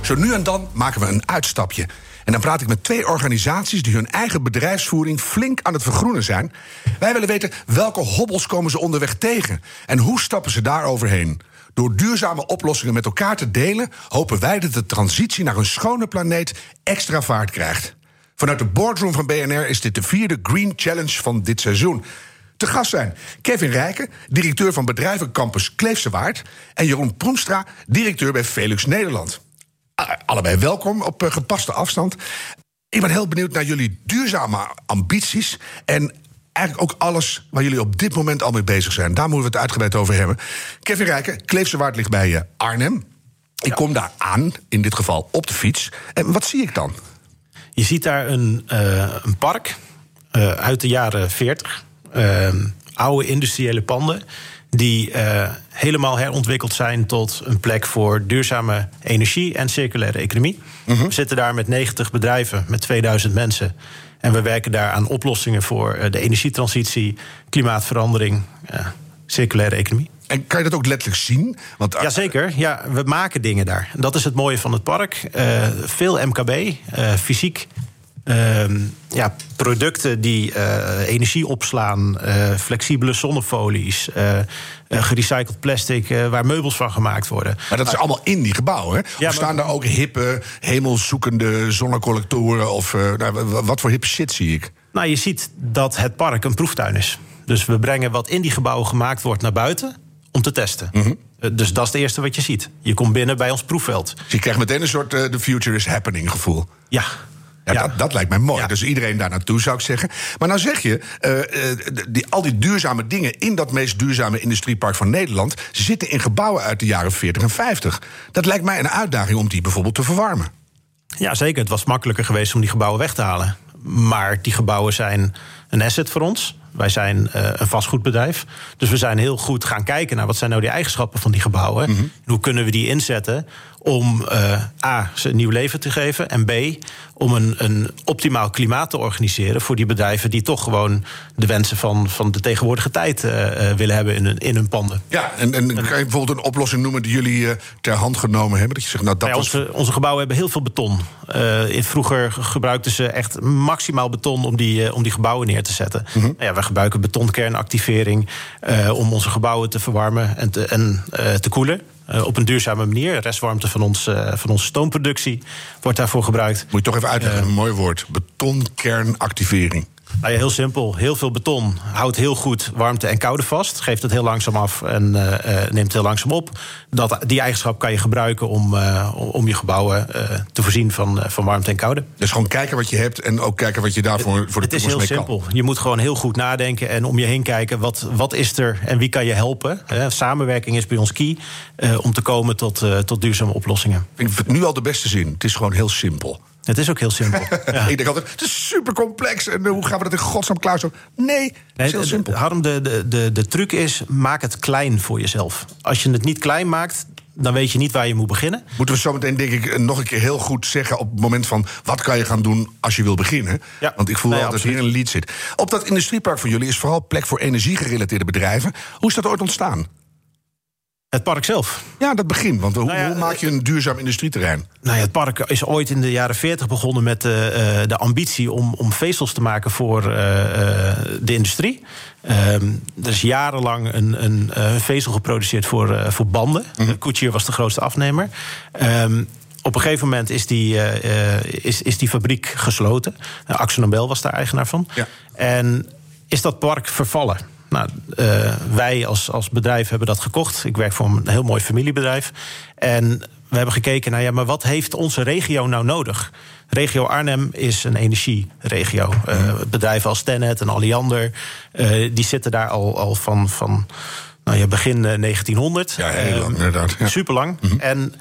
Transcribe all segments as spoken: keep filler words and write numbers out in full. zo nu en dan maken we een uitstapje. En dan praat ik met twee organisaties die hun eigen bedrijfsvoering flink aan het vergroenen zijn. Wij willen weten welke hobbels komen ze onderweg tegen en hoe stappen ze daar overheen. Door duurzame oplossingen met elkaar te delen, hopen wij dat de transitie naar een schone planeet extra vaart krijgt. Vanuit de boardroom van B N R is dit de vierde Green Challenge van dit seizoen. Te gast zijn Kevin Rijken, directeur van bedrijvencampus Kleefse Waard, en Jeroen Proemstra, directeur bij Velux Nederland. Allebei welkom op gepaste afstand. Ik ben heel benieuwd naar jullie duurzame ambities en eigenlijk ook alles waar jullie op dit moment al mee bezig zijn. Daar moeten we het uitgebreid over hebben. Kevin Rijken, Kleefse Waard ligt bij Arnhem. Ik kom daar aan, in dit geval op de fiets. En wat zie ik dan? Je ziet daar een, uh, een park uh, uit de jaren veertig. Uh, oude industriële panden die uh, helemaal herontwikkeld zijn tot een plek voor duurzame energie en circulaire economie. Mm-hmm. We zitten daar met negentig bedrijven, met tweeduizend mensen. En we werken daar aan oplossingen voor de energietransitie, klimaatverandering, uh, circulaire economie. En kan je dat ook letterlijk zien? Want... Jazeker, ja, we maken dingen daar. Dat is het mooie van het park. Uh, veel M K B, uh, fysiek. Uh, ja, producten die uh, energie opslaan, uh, flexibele zonnefolies, uh, uh, gerecycled plastic, uh, waar meubels van gemaakt worden. Maar dat is allemaal in die gebouwen, hè? Ja, of staan maar... daar ook hippe, hemelzoekende zonnecollectoren? Of uh, nou, wat voor hippe shit zie ik? Nou, je ziet dat het park een proeftuin is. Dus we brengen wat in die gebouwen gemaakt wordt naar buiten om te testen. Mm-hmm. Dus dat is het eerste wat je ziet. Je komt binnen bij ons proefveld. Dus je krijgt meteen een soort uh, the future is happening gevoel. Ja. Ja, ja. Dat, dat lijkt mij mooi. Ja. Dus iedereen daar naartoe, zou ik zeggen. Maar nou zeg je, uh, uh, die, al die duurzame dingen in dat meest duurzame industriepark van Nederland zitten in gebouwen uit de jaren veertig en vijftig. Dat lijkt mij een uitdaging om die bijvoorbeeld te verwarmen. Ja, zeker. Het was makkelijker geweest om die gebouwen weg te halen. Maar die gebouwen zijn een asset voor ons. Wij zijn uh, een vastgoedbedrijf. Dus we zijn heel goed gaan kijken naar wat zijn nou die eigenschappen van die gebouwen. Mm-hmm. En hoe kunnen we die inzetten om uh, A, ze een nieuw leven te geven. En B, om een, een optimaal klimaat te organiseren voor die bedrijven die toch gewoon de wensen van, van de tegenwoordige tijd uh, willen hebben in hun, in hun panden. Ja, en, en, en kan je bijvoorbeeld een oplossing noemen die jullie uh, ter hand genomen hebben? Dat je zegt, nou, dat ja, was... onze, onze gebouwen hebben heel veel beton. Uh, vroeger gebruikten ze echt maximaal beton om die, uh, om die gebouwen neer te zetten. Mm-hmm. Ja, we gebruiken betonkernactivering uh, om onze gebouwen te verwarmen en te, en, uh, te koelen. Uh, op een duurzame manier. Restwarmte van, ons, uh, van onze stoomproductie wordt daarvoor gebruikt. Moet je toch even uitleggen, uh, een mooi woord. Betonkernactivering. Nou ja, heel simpel. Heel veel beton houdt heel goed warmte en koude vast. Geeft het heel langzaam af en uh, uh, neemt heel langzaam op. Dat, die eigenschap kan je gebruiken om, uh, om je gebouwen uh, te voorzien van, uh, van warmte en koude. Dus gewoon kijken wat je hebt en ook kijken wat je daarvoor het, voor de toekomst mee kan. Het is heel simpel. Je moet gewoon heel goed nadenken en om je heen kijken. Wat, wat is er en wie kan je helpen? Uh, samenwerking is bij ons key uh, om te komen tot, uh, tot duurzame oplossingen. Ik vind nu al de beste zin. Het is gewoon heel simpel. Het is ook heel simpel. Ja. Ik denk altijd, het is super complex. En hoe gaan we dat in godsnaam klaarstomen? Nee, het nee, is heel simpel. De, Harm, de, de, de, de truc is, maak het klein voor jezelf. Als je het niet klein maakt, dan weet je niet waar je moet beginnen. Moeten we zo meteen, denk ik, nog een keer heel goed zeggen op het moment van wat kan je gaan doen als je wil beginnen? Ja. Want ik voel nee, wel absoluut. Dat hier een lead zit. Op dat industriepark van jullie is vooral plek voor energiegerelateerde bedrijven. Hoe is dat ooit ontstaan? Het park zelf? Ja, dat begin. Want hoe, nou ja, hoe maak je een duurzaam industrieterrein? Nou ja, het park is ooit in de jaren veertig begonnen met de, uh, de ambitie om, om vezels te maken voor uh, de industrie. Um, er is jarenlang een, een, een vezel geproduceerd voor, uh, voor banden. Mm-hmm. Goodyear was de grootste afnemer. Um, Op een gegeven moment is die, uh, is, is die fabriek gesloten. Uh, Akzo Nobel was daar eigenaar van. Ja. En is dat park vervallen? Nou, uh, wij als, als bedrijf hebben dat gekocht. Ik werk voor een heel mooi familiebedrijf. En we hebben gekeken naar, nou ja, maar wat heeft onze regio nou nodig? Regio Arnhem is een energieregio. Uh, bedrijven als Tennet en Alliander, uh, die zitten daar al, al van, van nou ja, begin negentienhonderd. Ja, heel lang, uh, inderdaad. Ja. Superlang. Mm-hmm. En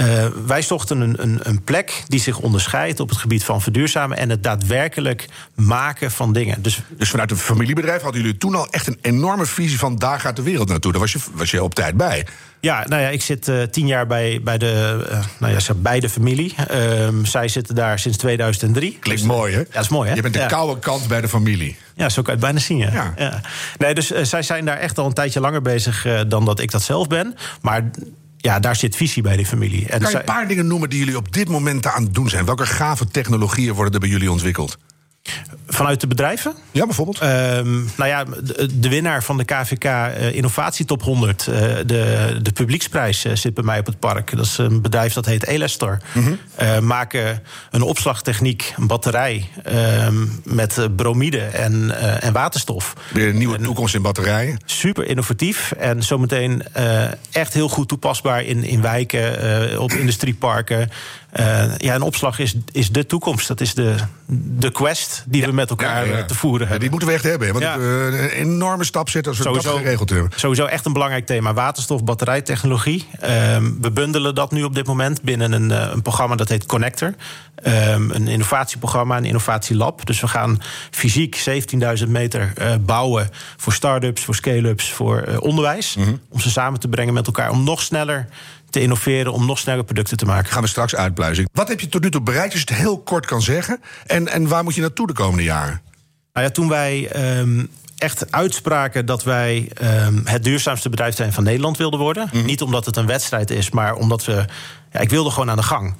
Uh, wij zochten een, een, een plek die zich onderscheidt op het gebied van verduurzamen en het daadwerkelijk maken van dingen. Dus, dus vanuit het familiebedrijf hadden jullie toen al echt een enorme visie van daar gaat de wereld naartoe. Daar was je, was je op tijd bij. Ja, nou ja, ik zit uh, tien jaar bij, bij, de, uh, nou ja, bij de familie. Uh, zij zitten daar sinds tweeduizend drie. Klinkt dus, mooi, hè? Ja, dat is mooi, hè? Je bent de ja. koude kant bij de familie. Ja, zo kan je het bijna zien, ja. ja. ja. Nee, dus uh, zij zijn daar echt al een tijdje langer bezig uh, dan dat ik dat zelf ben. Maar ja, daar zit visie bij die familie. En kan je een paar zij... dingen noemen die jullie op dit moment aan het doen zijn? Welke gave technologieën worden er bij jullie ontwikkeld? Vanuit de bedrijven? Ja, bijvoorbeeld. Um, nou ja, de, de winnaar van de K V K uh, Innovatie Top honderd... Uh, de, de publieksprijs uh, zit bij mij op het park. Dat is een bedrijf dat heet Elestor. Mm-hmm. Uh, maken een opslagtechniek, een batterij... Uh, met bromide en, uh, en waterstof. De nieuwe toekomst in batterijen. Super innovatief en zometeen uh, echt heel goed toepasbaar... in, in wijken, uh, op industrieparken... Uh, ja, een opslag is, is de toekomst. Dat is de, de quest die ja. we met elkaar ja, ja. te voeren hebben. Ja, die moeten we echt hebben. Want ja. een enorme stap zit als we sowieso, dat geregeld hebben. Sowieso echt een belangrijk thema. Waterstof, batterijtechnologie. Uh, we bundelen dat nu op dit moment binnen een, een programma dat heet Connector. Uh, een innovatieprogramma, een innovatielab. Dus we gaan fysiek zeventienduizend meter uh, bouwen... voor start-ups, voor scale-ups, voor uh, onderwijs. Mm-hmm. Om ze samen te brengen met elkaar. Om nog sneller... te innoveren om nog sneller producten te maken. Gaan we straks uitpluizen. Wat heb je tot nu toe bereikt, als je het heel kort kan zeggen? En, en waar moet je naartoe de komende jaren? Nou ja, toen wij um, echt uitspraken dat wij um, het duurzaamste bedrijf zijn van Nederland wilden worden. Mm. Niet omdat het een wedstrijd is, maar omdat we... Ja, ik wilde gewoon aan de gang.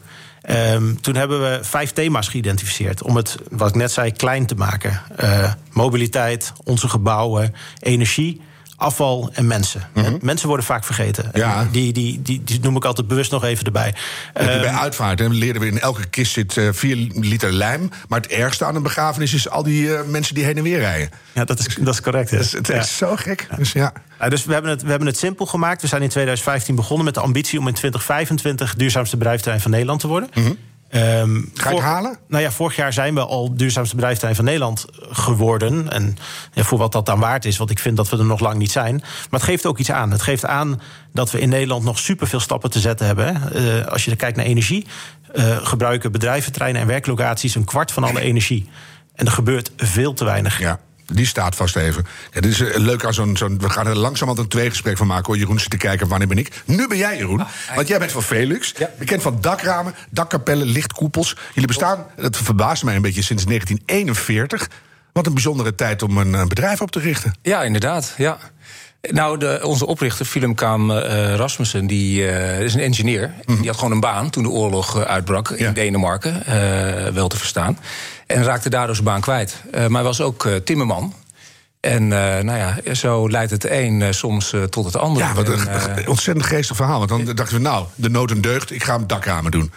Um, toen hebben we vijf thema's geïdentificeerd. Om het, wat ik net zei, klein te maken. Uh, mobiliteit, onze gebouwen, energie... afval en mensen. Mm-hmm. Mensen worden vaak vergeten. Ja. Die, die, die, die noem ik altijd bewust nog even erbij. Ja, bij uitvaart hè, leren we in elke kist zit uh, vier liter lijm. Maar het ergste aan een begrafenis is al die uh, mensen die heen en weer rijden. Ja, dat is, dat is correct. Hè? Dat is, het ja. is zo gek. Ja. Dus, ja. Ja, dus we hebben, het, we hebben het simpel gemaakt. We zijn in tweeduizend vijftien begonnen met de ambitie om in twintig vijfentwintig... duurzaamste bedrijfterrein van Nederland te worden. Mm-hmm. Um, Ga je het halen? Nou ja, vorig jaar zijn we al duurzaamste bedrijfterrein van Nederland geworden. En ja, voor wat dat dan waard is, want ik vind dat we er nog lang niet zijn. Maar het geeft ook iets aan. Het geeft aan dat we in Nederland nog superveel stappen te zetten hebben. Hè. Uh, als je kijkt naar energie, uh, gebruiken bedrijven, treinen en werklocaties... een kwart van alle energie. En er gebeurt veel te weinig. Ja. Die staat vast even. Ja, dit is leuk aan zo'n, zo'n... We gaan er langzamerhand een tweegesprek van maken... hoor Jeroen zit te kijken, wanneer ben ik? Nu ben jij, Jeroen. Ah, want jij bent van Velux. Ja. Bekend van dakramen, dakkapellen, lichtkoepels. Jullie bestaan, dat verbaast mij een beetje, sinds negentien eenenveertig. Wat een bijzondere tijd om een bedrijf op te richten. Ja, inderdaad, ja. Nou, de, onze oprichter, Filum Kaan uh, Rasmussen, die uh, is een engineer. Mm. Die had gewoon een baan toen de oorlog uh, uitbrak in ja. Denemarken, uh, wel te verstaan. En raakte daardoor zijn baan kwijt. Uh, maar hij was ook uh, timmerman. En uh, nou ja, zo leidt het een uh, soms uh, tot het andere. Ja, wat een uh, ontzettend geestig verhaal. Want dan uh, dachten we, nou, de nood en deugd, ik ga hem dakramen doen.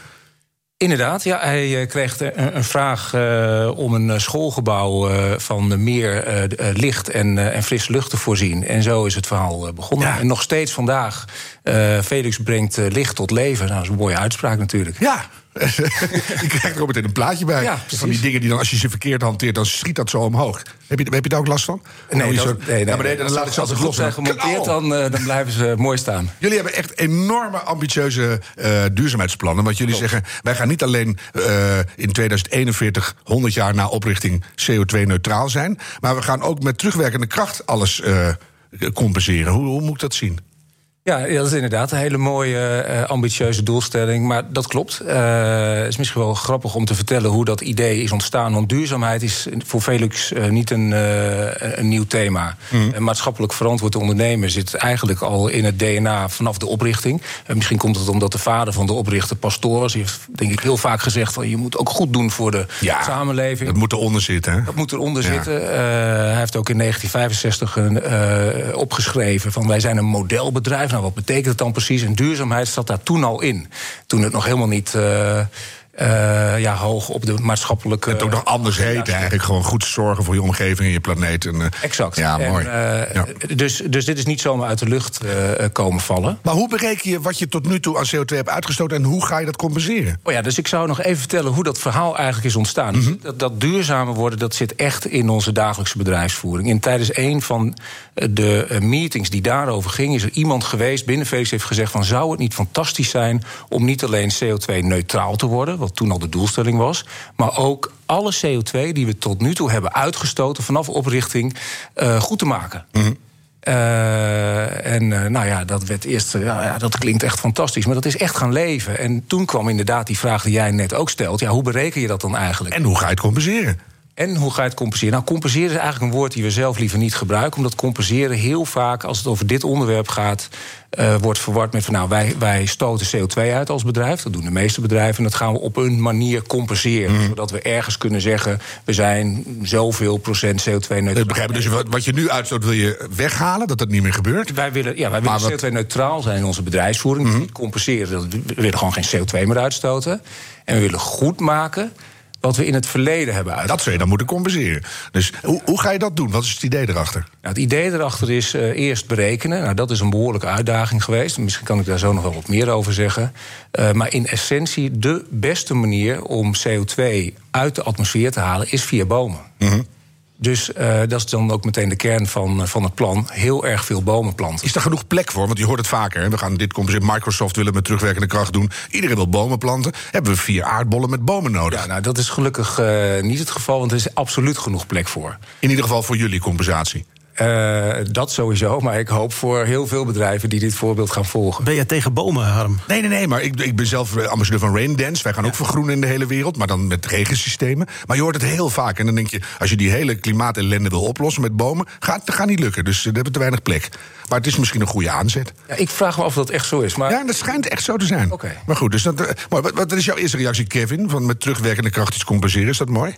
Inderdaad, ja, hij kreeg een vraag uh, om een schoolgebouw uh, van meer uh, licht en, uh, en frisse lucht te voorzien. En zo is het verhaal begonnen. Ja. En nog steeds vandaag, uh, Velux brengt uh, licht tot leven. Nou, dat is een mooie uitspraak natuurlijk. Ja, je krijgt er ook meteen een plaatje bij. Ja, van die dingen die dan, als je ze verkeerd hanteert, dan schiet dat zo omhoog. Heb je, heb je daar ook last van? Nee, oh, dat, zo, nee, nee, nee dan laat ik ze altijd los zijn gemonteerd, dan, dan blijven ze mooi staan. Jullie hebben echt enorme ambitieuze uh, duurzaamheidsplannen. Want jullie Top. zeggen, wij gaan niet alleen uh, in tweeduizend eenenveertig, honderd jaar na oprichting, C O twee neutraal zijn. Maar we gaan ook met terugwerkende kracht alles uh, compenseren. Hoe, hoe moet ik dat zien? Ja, dat is inderdaad een hele mooie, uh, ambitieuze doelstelling. Maar dat klopt. Het uh, is misschien wel grappig om te vertellen hoe dat idee is ontstaan. Want duurzaamheid is voor Velux uh, niet een, uh, een nieuw thema. Mm. En maatschappelijk verantwoord ondernemen zit eigenlijk al in het D N A vanaf de oprichting. En misschien komt het omdat de vader van de oprichter pastoor was. Die heeft denk ik heel vaak gezegd van je moet ook goed doen voor de ja, samenleving. Dat moet eronder zitten. Hè? Dat moet eronder ja. zitten. Uh, hij heeft ook in negentien vijfenzestig een, uh, opgeschreven van wij zijn een modelbedrijf. Nou, wat betekent het dan precies? En duurzaamheid zat daar toen al in. Toen het nog helemaal niet uh, Uh, ja, hoog op de maatschappelijke... Het ook nog anders heet eigenlijk. Gewoon goed zorgen voor je omgeving en je planeet. En, uh, exact. Ja, mooi. En, uh, ja. Dus, dus dit is niet zomaar uit de lucht uh, komen vallen. Maar hoe bereken je wat je tot nu toe aan C O twee hebt uitgestoten... en hoe ga je dat compenseren? Oh ja, dus ik zou nog even vertellen hoe dat verhaal eigenlijk is ontstaan. Mm-hmm. Dat, dat duurzamer worden, dat zit echt in onze dagelijkse bedrijfsvoering. En tijdens een van de meetings die daarover ging... is er iemand geweest binnen V V C heeft gezegd... van zou het niet fantastisch zijn om niet alleen C O twee neutraal te worden... wat toen al de doelstelling was, maar ook alle C O twee die we tot nu toe hebben uitgestoten vanaf oprichting uh, goed te maken. Mm-hmm. Uh, en uh, nou ja, dat werd eerst, uh, ja, dat klinkt echt fantastisch, maar dat is echt gaan leven. En toen kwam inderdaad die vraag die jij net ook stelt, ja, hoe bereken je dat dan eigenlijk? En hoe ga je het compenseren? En hoe ga je het compenseren? Nou, compenseren is eigenlijk een woord die we zelf liever niet gebruiken... omdat compenseren heel vaak, als het over dit onderwerp gaat... Uh, wordt verward met van nou, wij, wij stoten C O twee uit als bedrijf. Dat doen de meeste bedrijven. En dat gaan we op een manier compenseren. Mm. Zodat we ergens kunnen zeggen, we zijn zoveel procent C O twee neutraal. Ik begrijp dus, wat je nu uitstoot wil je weghalen, dat dat niet meer gebeurt? Wij willen, ja, wij willen wat... C O twee neutraal zijn in onze bedrijfsvoering. Mm. Niet compenseren, we willen gewoon geen C O twee meer uitstoten. En we willen goed maken... wat we in het verleden hebben uitgevoerd. Dat zou je dan moeten compenseren. Dus hoe, hoe ga je dat doen? Wat is het idee erachter? Nou, het idee erachter is uh, eerst berekenen. Nou, dat is een behoorlijke uitdaging geweest. Misschien kan ik daar zo nog wel wat meer over zeggen. Uh, maar in essentie, de beste manier om C O twee uit de atmosfeer te halen... is via bomen. Mm-hmm. Dus uh, dat is dan ook meteen de kern van, van het plan. Heel erg veel bomen planten. Is daar genoeg plek voor? Want je hoort het vaker. Hè? We gaan dit compenseren. Microsoft willen met terugwerkende kracht doen. Iedereen wil bomen planten. Hebben we vier aardbollen met bomen nodig? Ja, nou, dat is gelukkig uh, niet het geval, want er is absoluut genoeg plek voor. In ieder geval voor jullie compensatie. Uh, dat sowieso, maar ik hoop voor heel veel bedrijven die dit voorbeeld gaan volgen. Ben je tegen bomen, Harm? Nee, nee, nee, maar ik, ik ben zelf ambassadeur van Raindance. Wij gaan ja. ook vergroenen in de hele wereld, maar dan met regensystemen. Maar je hoort het heel vaak en dan denk je... als je die hele klimaatellende wil oplossen met bomen... gaat ga niet lukken, dus we hebben te weinig plek. Maar het is misschien een goede aanzet. Ja, ik vraag me af of dat echt zo is. Maar... ja, dat schijnt echt zo te zijn. Okay. Maar goed, dus dat, maar wat, wat is jouw eerste reactie, Kevin? Van met terugwerkende kracht iets compenseren, is dat mooi?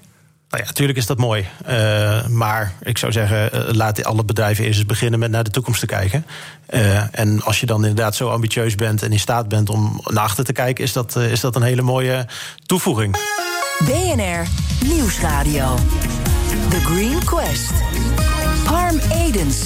Nou ja, natuurlijk is dat mooi. Uh, maar ik zou zeggen, uh, laat alle bedrijven eerst eens beginnen met naar de toekomst te kijken. Uh, en als je dan inderdaad zo ambitieus bent en in staat bent om naar achter te kijken... is dat, uh, is dat een hele mooie toevoeging. B N R Nieuwsradio. The Green Quest. Harm Edens.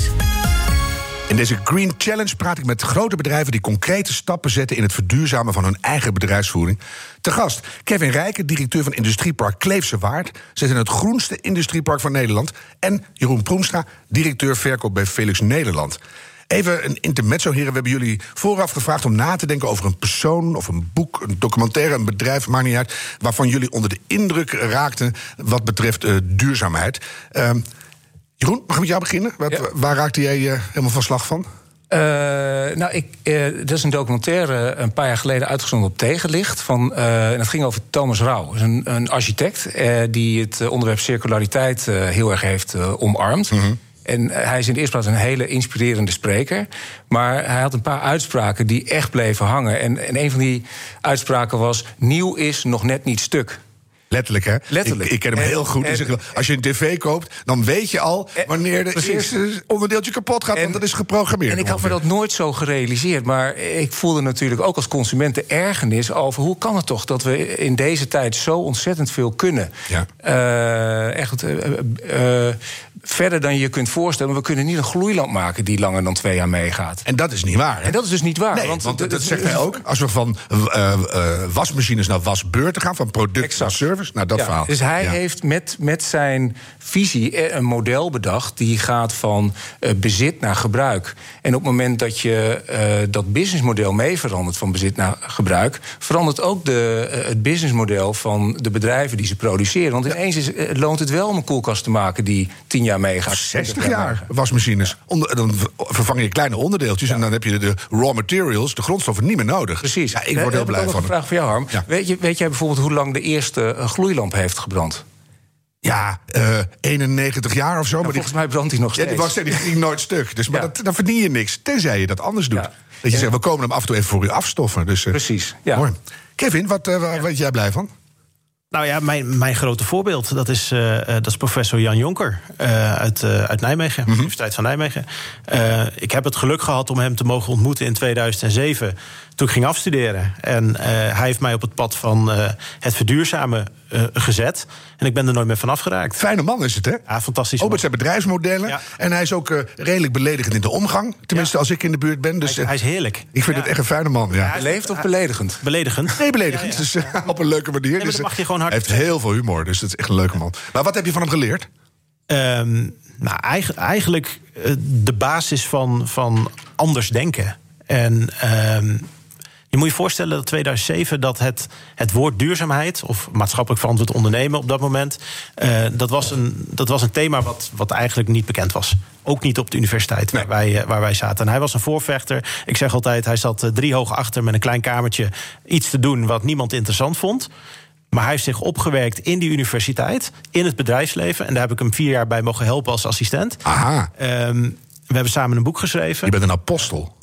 In deze Green Challenge praat ik met grote bedrijven... die concrete stappen zetten in het verduurzamen van hun eigen bedrijfsvoering. Te gast Kevin Rijken, directeur van industriepark Kleefse Waard... zit in het groenste industriepark van Nederland. En Jeroen Proemstra, directeur verkoop bij Velux Nederland. Even een intermezzo, heren. We hebben jullie vooraf gevraagd om na te denken over een persoon... of een boek, een documentaire, een bedrijf, maakt niet uit... waarvan jullie onder de indruk raakten wat betreft uh, duurzaamheid... Uh, Jeroen, mag ik met jou beginnen? Waar, ja. waar raakte jij uh, helemaal van slag van? Uh, nou, ik, uh, dat is een documentaire een paar jaar geleden uitgezonden op Tegenlicht. Van, uh, en dat ging over Thomas Rau, een, een architect... Uh, die het onderwerp circulariteit uh, heel erg heeft uh, omarmd. Mm-hmm. En hij is in de eerste plaats een hele inspirerende spreker. Maar hij had een paar uitspraken die echt bleven hangen. En, en een van die uitspraken was... nieuw is nog net niet stuk. Letterlijk, hè? Letterlijk. Ik, ik ken hem en, heel goed. En, als je een tv koopt, dan weet je al wanneer het eerste onderdeeltje kapot gaat. En, want dat is geprogrammeerd. En ik had me dat nooit zo gerealiseerd. Maar ik voelde natuurlijk ook als consument de ergernis over... hoe kan het toch dat we in deze tijd zo ontzettend veel kunnen? Ja. Uh, echt uh, uh, verder dan je je kunt voorstellen. We kunnen niet een gloeilamp maken die langer dan twee jaar meegaat. En dat is niet waar. Hè? En dat is dus niet waar. Nee, want, want dat, dat zegt hij ook. Als we van uh, uh, wasmachines naar wasbeurten gaan, van product exact. Naar service... Nou, dat ja, verhaal. Dus hij ja. heeft met, met zijn visie een model bedacht... die gaat van uh, bezit naar gebruik. En op het moment dat je uh, dat businessmodel mee verandert... van bezit naar gebruik... verandert ook de, uh, het businessmodel van de bedrijven die ze produceren. Want ineens is, uh, loont het wel om een koelkast te maken... die tien jaar meegaat. zestig jaar wasmachines. Onder, dan vervang je kleine onderdeeltjes... Ja. En dan heb je de raw materials, de grondstoffen, niet meer nodig. Precies. Ja, ik word heel He, blij van hem. Een vraag voor jou, Harm. Ja. Weet, je, weet jij bijvoorbeeld hoe lang de eerste... Uh, gloeilamp heeft gebrand? Ja, uh, eenennegentig jaar of zo. Ja, maar volgens die, mij brandt hij nog steeds. Ja, die, was, die ging nooit stuk. Dus, maar ja. dat, dan verdien je niks, tenzij je dat anders doet. Ja. Dat je ja. zegt, we komen hem af en toe even voor u afstoffen. Dus, uh, precies, ja. Mooi. Kevin, wat uh, ja. word jij blij van? Nou ja, mijn, mijn grote voorbeeld, dat is, uh, dat is professor Jan Jonker uh, uit, uh, uit Nijmegen, mm-hmm. Universiteit van Nijmegen. Uh, ik heb het geluk gehad om hem te mogen ontmoeten in tweeduizend zeven, toen ik ging afstuderen. En uh, hij heeft mij op het pad van uh, het verduurzamen uh, gezet. En ik ben er nooit meer van afgeraakt. Fijne man is het, hè? Ja, fantastisch. Ook met zijn bedrijfsmodellen. Ja. En hij is ook uh, redelijk beledigend in de omgang. Tenminste, ja. als ik in de buurt ben. Dus, hij, hij is heerlijk. Ik vind ja. het echt een fijne man. Ja. Hij leeft of beledigend? Beledigend. Nee, beledigend. Ja, ja. Dus uh, op een leuke manier. Nee, maar dat mag je gewoon. Hij heeft heel veel humor, dus dat is echt een leuke man. Maar wat heb je van hem geleerd? Um, nou, eigenlijk, eigenlijk de basis van, van anders denken. En um, je moet je voorstellen dat tweeduizend zeven dat het, het woord duurzaamheid of maatschappelijk verantwoord ondernemen op dat moment, uh, dat, was een, dat was een thema wat, wat eigenlijk niet bekend was. Ook niet op de universiteit waar, nee. wij, waar wij zaten. En hij was een voorvechter. Ik zeg altijd, hij zat drie hoog achter met een klein kamertje iets te doen wat niemand interessant vond. Maar hij heeft zich opgewerkt in die universiteit, in het bedrijfsleven. En daar heb ik hem vier jaar bij mogen helpen als assistent. Aha. Um, we hebben samen een boek geschreven. Je bent een apostel.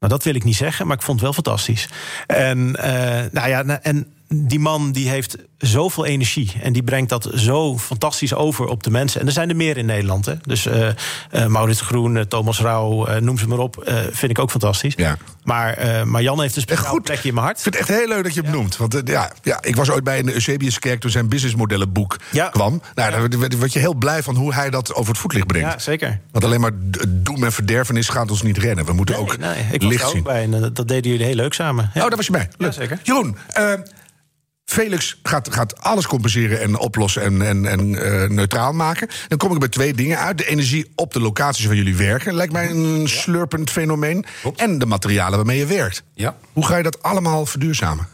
Nou, dat wil ik niet zeggen, maar ik vond het wel fantastisch. En, uh, nou ja, en die man die heeft zoveel energie. En die brengt dat zo fantastisch over op de mensen. En er zijn er meer in Nederland. Hè? Dus uh, uh, Maurits Groen, uh, Thomas Rau, uh, noem ze maar op. Uh, vind ik ook fantastisch. Ja. Maar, uh, maar Jan heeft dus een speciaal plekje in mijn hart. Ik vind het echt heel leuk dat je hem ja. noemt. Want uh, ja, ja, ik was ooit bij een Eusebiuskerk toen zijn businessmodellenboek ja. kwam. Nou, ja. Daar word je heel blij van hoe hij dat over het voetlicht brengt. Ja, zeker. Want alleen maar doem en verderfenis gaat ons niet rennen. We moeten nee, ook nee, ik licht was er ook bij en uh, dat deden jullie heel leuk samen. Ja. Oh, daar was je bij. Leuk. Ja, zeker. Jeroen, uh, Velux gaat, gaat alles compenseren en oplossen en, en, en uh, neutraal maken. Dan kom ik bij twee dingen uit. De energie op de locaties waar jullie werken lijkt mij een slurpend fenomeen. Klopt. En de materialen waarmee je werkt. Ja. Hoe ga je dat allemaal verduurzamen?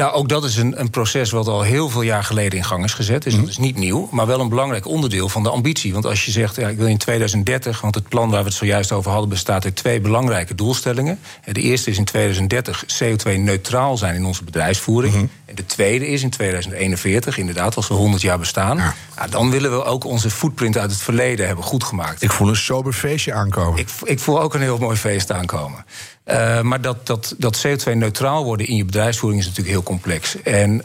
Nou, ook dat is een, een proces wat al heel veel jaar geleden in gang is gezet. Dus mm-hmm. dat is niet nieuw, maar wel een belangrijk onderdeel van de ambitie. Want als je zegt, ja, ik wil in tweeduizend dertig... want het plan waar we het zojuist over hadden bestaat uit twee belangrijke doelstellingen. De eerste is in tweeduizend dertig C O twee neutraal zijn in onze bedrijfsvoering. Mm-hmm. En de tweede is in tweeduizend eenenveertig, inderdaad, als we honderd jaar bestaan. Ja. Nou, dan willen we ook onze footprint uit het verleden hebben goedgemaakt. Ik voel een sober feestje aankomen. Ik, ik voel ook een heel mooi feest aankomen. Uh, maar dat, dat, dat C O twee neutraal worden in je bedrijfsvoering is natuurlijk heel complex. En uh,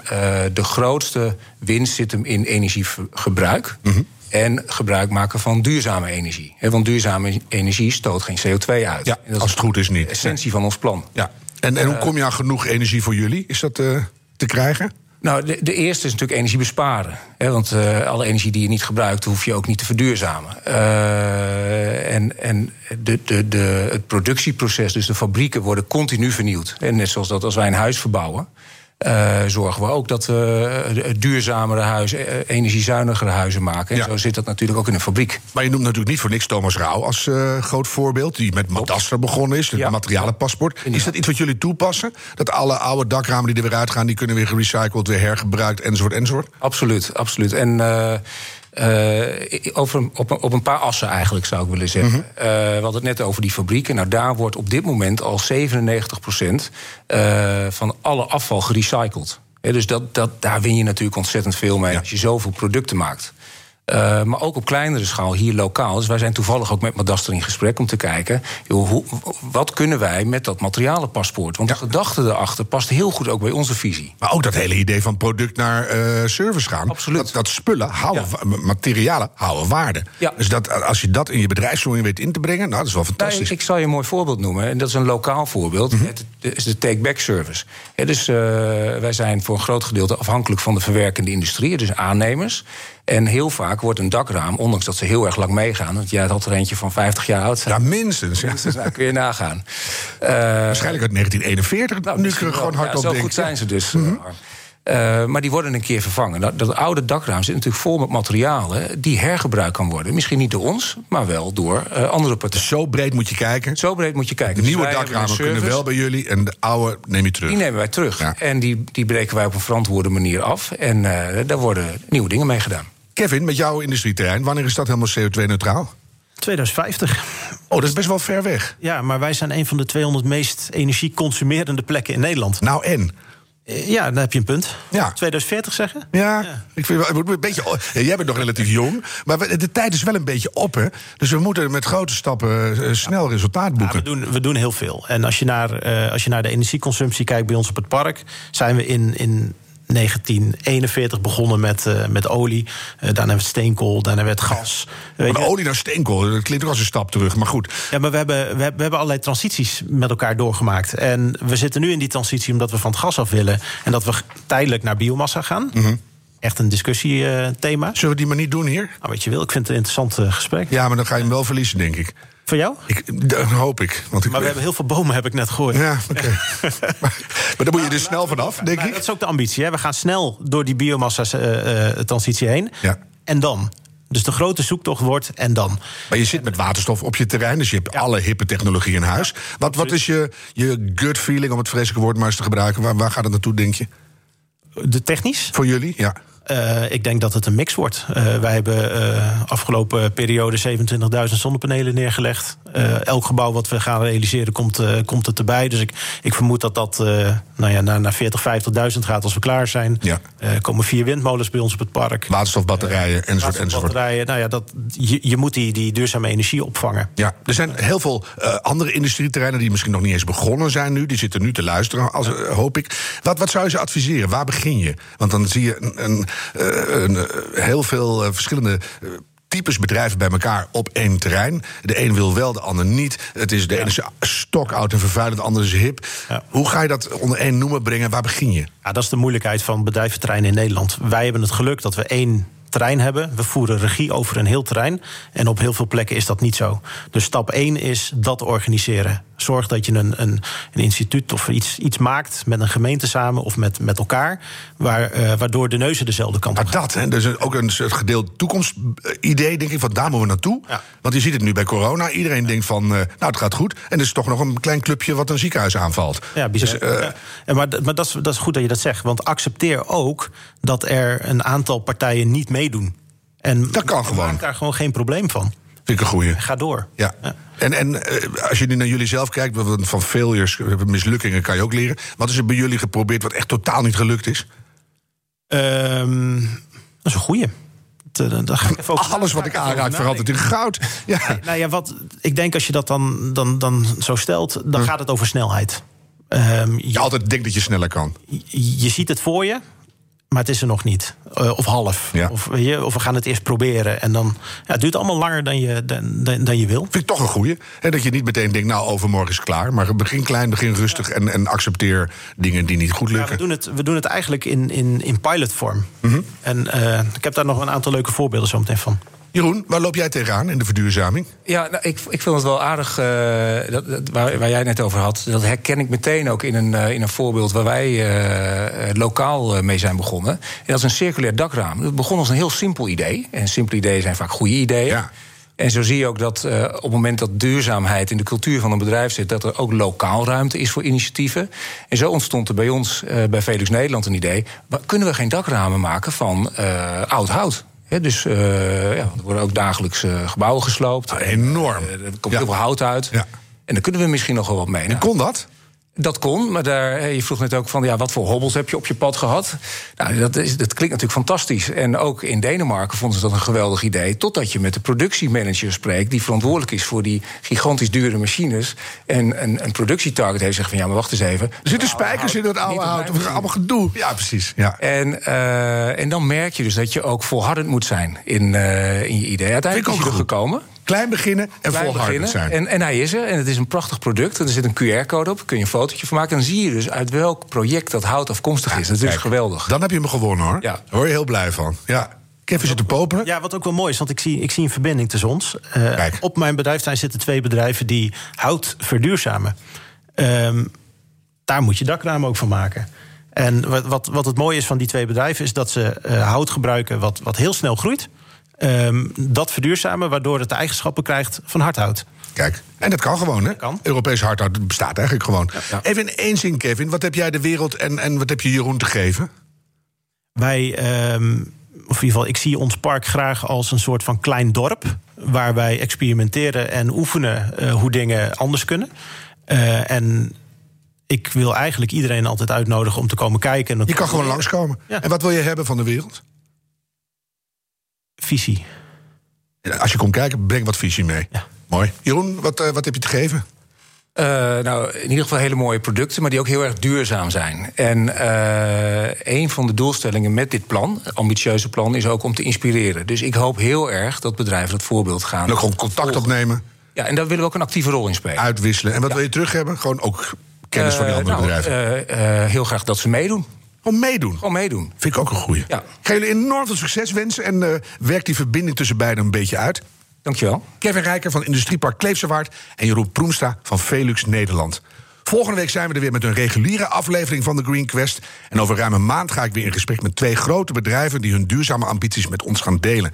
de grootste winst zit hem in energiegebruik. Mm-hmm. En gebruik maken van duurzame energie. He, want duurzame energie stoot geen C O twee uit. Ja, en dat als het goed is niet. De essentie ja. van ons plan. Ja. En, en hoe kom je aan genoeg energie voor jullie? Is dat uh, te krijgen? Nou, de, de eerste is natuurlijk energie besparen. Hè, want uh, alle energie die je niet gebruikt, hoef je ook niet te verduurzamen. Uh, en en de, de, de, het productieproces, dus de fabrieken, worden continu vernieuwd. En net zoals dat als wij een huis verbouwen, uh, zorgen we ook dat we duurzamere huizen, energiezuinigere huizen maken. En ja. zo zit dat natuurlijk ook in een fabriek. Maar je noemt natuurlijk niet voor niks Thomas Rau als uh, groot voorbeeld, die met Madaster begonnen is, het ja. materialenpaspoort. Is dat iets wat jullie toepassen? Dat alle oude dakramen die er weer uitgaan, die kunnen weer gerecycled, weer hergebruikt, enzovoort, enzovoort? Absoluut, absoluut. En uh, Uh, over, op, op een paar assen eigenlijk, zou ik willen zeggen. Mm-hmm. Uh, we hadden het net over die fabrieken. Nou, daar wordt op dit moment al zevenennegentig procent uh, van alle afval gerecycled. He, dus dat, dat, daar win je natuurlijk ontzettend veel mee ja. als je zoveel producten maakt. Uh, maar ook op kleinere schaal, hier lokaal. Dus wij zijn toevallig ook met Madaster in gesprek om te kijken, joh, hoe, wat kunnen wij met dat materialenpaspoort? Want ja. de gedachte daarachter past heel goed ook bij onze visie. Maar ook dat hele idee van product naar uh, service gaan. Absoluut. Dat, dat spullen, houden, ja. materialen houden waarde. Ja. Dus dat, als je dat in je bedrijfsvoering weet in te brengen, nou, dat is wel fantastisch. Nee, ik zal je een mooi voorbeeld noemen. En dat is een lokaal voorbeeld. Mm-hmm. Het is de take-back service. Ja, dus uh, wij zijn voor een groot gedeelte afhankelijk van de verwerkende industrie, dus aannemers. En heel vaak wordt een dakraam, ondanks dat ze heel erg lang meegaan, want jij had er eentje van vijftig jaar oud zijn. Ja, minstens. minstens ja. Nou, kun je nagaan. Uh, Waarschijnlijk uit negentien eenenveertig. Nou, nu kunnen we gewoon hardop ja, denken. Zo goed zijn ze dus. Mm-hmm. Uh, maar die worden een keer vervangen. Dat, dat oude dakraam zit natuurlijk vol met materialen die hergebruikt kan worden. Misschien niet door ons, maar wel door uh, andere partijen. Zo breed moet je kijken. Zo breed moet je kijken. De dus nieuwe dakramen kunnen wel bij jullie en de oude neem je terug. Die nemen wij terug. Ja. En die, die breken wij op een verantwoorde manier af. En uh, daar worden nieuwe dingen mee gedaan. Kevin, met jouw industrieterrein, wanneer is dat helemaal C O twee neutraal? tweeduizend vijftig. Oh, dat is best wel ver weg. Ja, maar wij zijn een van de tweehonderd meest energieconsumerende plekken in Nederland. Nou en? Ja, dan heb je een punt. Ja. tweeduizend veertig zeggen? Ja, ja. Ik vind wel een beetje. Ja, jij bent nog relatief jong, maar de tijd is wel een beetje op, hè? Dus we moeten met grote stappen snel ja. resultaat boeken. Ja, we, doen, we doen heel veel. En als je, naar, uh, als je naar de energieconsumptie kijkt bij ons op het park, zijn we in, in negentien eenenveertig begonnen met, uh, met olie. Uh, daarna werd steenkool, daarna werd gas. Ja, maar olie naar steenkool, dat klinkt ook als een stap terug, maar goed. Ja, maar we hebben, we hebben allerlei transities met elkaar doorgemaakt. En we zitten nu in die transitie omdat we van het gas af willen... en dat we tijdelijk naar biomassa gaan... Mm-hmm. Echt een discussiethema. Uh, Zullen we die maar niet doen hier? Nou, wat je wil, ik vind het een interessant uh, gesprek. Ja, maar dan ga je hem wel verliezen, denk ik. Voor jou? Ik, dat hoop ik. Want ik maar we weet... hebben heel veel bomen, heb ik net gehoord. Ja, oké. Okay. maar, maar dan moet nou, je dus snel vanaf, denk nou, ik. Dat is ook de ambitie. Hè? We gaan snel door die biomassa-transitie uh, uh, heen. Ja. En dan? Dus de grote zoektocht wordt en dan. Maar je zit met waterstof op je terrein, dus je hebt ja. alle hippe technologie in huis. Ja, wat, wat is je, je gut feeling, om het vreselijke woord maar eens te gebruiken? Waar, waar gaat het naartoe, denk je? De technisch? Voor jullie, ja. Uh, ik denk dat het een mix wordt. Uh, wij hebben uh, afgelopen periode zevenentwintigduizend zonnepanelen neergelegd. Uh, elk gebouw wat we gaan realiseren komt, uh, komt het erbij. Dus ik, ik vermoed dat dat uh, nou ja, naar, naar veertigduizend, vijftigduizend gaat als we klaar zijn. Ja. Uh, komen vier windmolens bij ons op het park. Waterstofbatterijen, uh, enzovoort, waterstofbatterijen, enzovoort. Nou ja, dat, je, je moet die, die duurzame energie opvangen. Ja, er zijn heel veel uh, andere industrieterreinen die misschien nog niet eens begonnen zijn nu. Die zitten nu te luisteren, als, uh, hoop ik. Wat, wat zou je ze adviseren? Waar begin je? Want dan zie je een... een Uh, uh, heel veel uh, verschillende uh, types bedrijven bij elkaar op één terrein. De een wil wel, de ander niet. Het is de ja. ene is stokoud en vervuilend, de andere is hip. Ja. Hoe ga je dat onder één noemer brengen? Waar begin je? Ja, dat is de moeilijkheid van bedrijventerreinen in Nederland. Wij hebben het geluk dat we één terrein hebben. We voeren regie over een heel terrein. En op heel veel plekken is dat niet zo. Dus stap één is dat organiseren. Zorg dat je een, een, een instituut of iets, iets maakt met een gemeente samen of met, met elkaar, waar, uh, waardoor de neuzen dezelfde kant maar op gaan. Maar dat, hè, dus ook een soort gedeeld toekomstidee, denk ik, van daar moeten we naartoe. Ja. Want je ziet het nu bij corona. Iedereen denkt van, uh, nou, het gaat goed. En er is toch nog een klein clubje wat een ziekenhuis aanvalt. Ja, bizar. Dus, uh, ja. En maar maar dat, is, dat is goed dat je dat zegt. Want accepteer ook dat er een aantal partijen niet meedoen. En dat kan gewoon. Maak daar gewoon geen probleem van. Vind ik een goeie. Ga door. Ja. ja. En, en als je nu naar jullie zelf kijkt, van failures, mislukkingen kan je ook leren. Wat is er bij jullie geprobeerd wat echt totaal niet gelukt is? Um, dat is een goeie. Dan ga ik even over Alles wat ik aanraak verandert in goud. Ja. Nee, nou ja, wat, ik denk als je dat dan, dan, dan zo stelt, dan hmm. gaat het over snelheid. Um, je, je altijd denkt dat je sneller kan. Je, je ziet het voor je. Maar het is er nog niet. Uh, of half. Ja. Of, je, of we gaan het eerst proberen. En dan, ja, het duurt allemaal langer dan je, dan, dan, dan je wil. Vind ik toch een goeie. Hè, dat je niet meteen denkt, nou, overmorgen is het klaar. Maar begin klein, begin rustig. Ja. En, en accepteer dingen die niet goed lukken. Ja, we, doen het, we doen het eigenlijk in, in, in pilotvorm. Mm-hmm. En uh, ik heb daar nog een aantal leuke voorbeelden zo meteen van. Jeroen, waar loop jij tegenaan in de verduurzaming? Ja, nou, ik, ik vind het wel aardig, uh, dat, dat, waar, waar jij net over had. Dat herken ik meteen ook in een, uh, in een voorbeeld waar wij uh, lokaal uh, mee zijn begonnen. En dat is een circulair dakraam. Dat begon als een heel simpel idee. En simpele ideeën zijn vaak goede ideeën. Ja. En zo zie je ook dat uh, op het moment dat duurzaamheid in de cultuur van een bedrijf zit, dat er ook lokaal ruimte is voor initiatieven. En zo ontstond er bij ons, uh, bij Velux Nederland, een idee. Waar kunnen we geen dakramen maken van uh, oud hout? He, dus uh, ja, er worden ook dagelijks uh, gebouwen gesloopt. Ah, enorm. Uh, er komt ja. heel veel hout uit. Ja. En daar kunnen we misschien nog wel wat mee. En nou, kon dat? Dat kon, maar daar, je vroeg net ook van, ja, wat voor hobbels heb je op je pad gehad? Nou, dat, is, dat klinkt natuurlijk fantastisch. En ook in Denemarken vonden ze dat een geweldig idee, totdat je met de productiemanager spreekt die verantwoordelijk is voor die gigantisch dure machines en een, een productietarget heeft zegt van, ja, maar wacht eens even. Er zitten spijkers in dat oude hout, of allemaal gedoe. Ja, precies. Ja. En, uh, en dan merk je dus dat je ook volhardend moet zijn in, uh, in je idee. Uiteindelijk is je teruggekomen. Klein beginnen en volhardend zijn. En, en hij is er. En het is een prachtig product. En er zit een Q R-code op. Daar kun je een fotootje van maken. Dan zie je dus uit welk project dat hout afkomstig is. Dat is natuurlijk geweldig. Dan heb je hem gewonnen, hoor. Ja. Daar hoor je heel blij van. Ja. Kevin zit te popelen. Ja, wat ook wel mooi is, want ik zie, ik zie een verbinding tussen ons. Uh, op mijn bedrijfstuin zitten twee bedrijven die hout verduurzamen. Um, daar moet je dakramen ook van maken. En wat, wat het mooie is van die twee bedrijven is dat ze uh, hout gebruiken wat, wat heel snel groeit. Um, dat verduurzamen, waardoor het de eigenschappen krijgt van hardhout. Kijk, en dat kan gewoon, hè? Kan. Europees hardhout bestaat eigenlijk gewoon. Ja, ja. Even in één zin, Kevin, wat heb jij de wereld en, en wat heb je Jeroen te geven? Wij, um, of in ieder geval, ik zie ons park graag als een soort van klein dorp, waar wij experimenteren en oefenen uh, hoe dingen anders kunnen. Uh, en ik wil eigenlijk iedereen altijd uitnodigen om te komen kijken. En je kan gewoon langskomen. Ja. En wat wil je hebben van de wereld? Visie. Als je komt kijken, breng wat visie mee. Ja. Mooi. Jeroen, wat, uh, wat heb je te geven? Uh, nou, in ieder geval hele mooie producten, maar die ook heel erg duurzaam zijn. En uh, een van de doelstellingen met dit plan, het ambitieuze plan, is ook om te inspireren. Dus ik hoop heel erg dat bedrijven dat voorbeeld gaan. En ook gewoon contact opnemen. Ja, en daar willen we ook een actieve rol in spelen. Uitwisselen. En wat ja. wil je terug hebben? Gewoon ook kennis van die andere uh, nou, bedrijven. Uh, uh, heel graag dat ze meedoen. Gewoon meedoen. Gewoon meedoen. Vind ik ook een goeie. Ja. Ik ga jullie enorm veel succes wensen en uh, werk die verbinding tussen beiden een beetje uit. Dankjewel. Kevin Rijken van Industriepark Kleefse Waard en Jeroen Proemstra van Velux Nederland. Volgende week zijn we er weer met een reguliere aflevering van The Green Quest. En over ruim een maand ga ik weer in gesprek met twee grote bedrijven die hun duurzame ambities met ons gaan delen.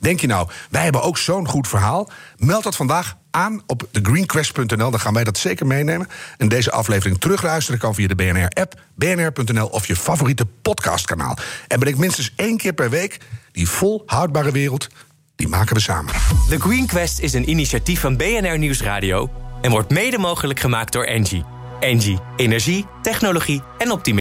Denk je nou, wij hebben ook zo'n goed verhaal? Meld dat vandaag aan op the green quest punt n l. Dan gaan wij dat zeker meenemen. En deze aflevering terugluisteren kan via de B N R-app, b n r punt n l of je favoriete podcastkanaal. En bedenk minstens één keer per week die volhoudbare wereld, die maken we samen. The Green Quest is een initiatief van B N R Nieuwsradio en wordt mede mogelijk gemaakt door Engie. Engie, energie, technologie en optimisme.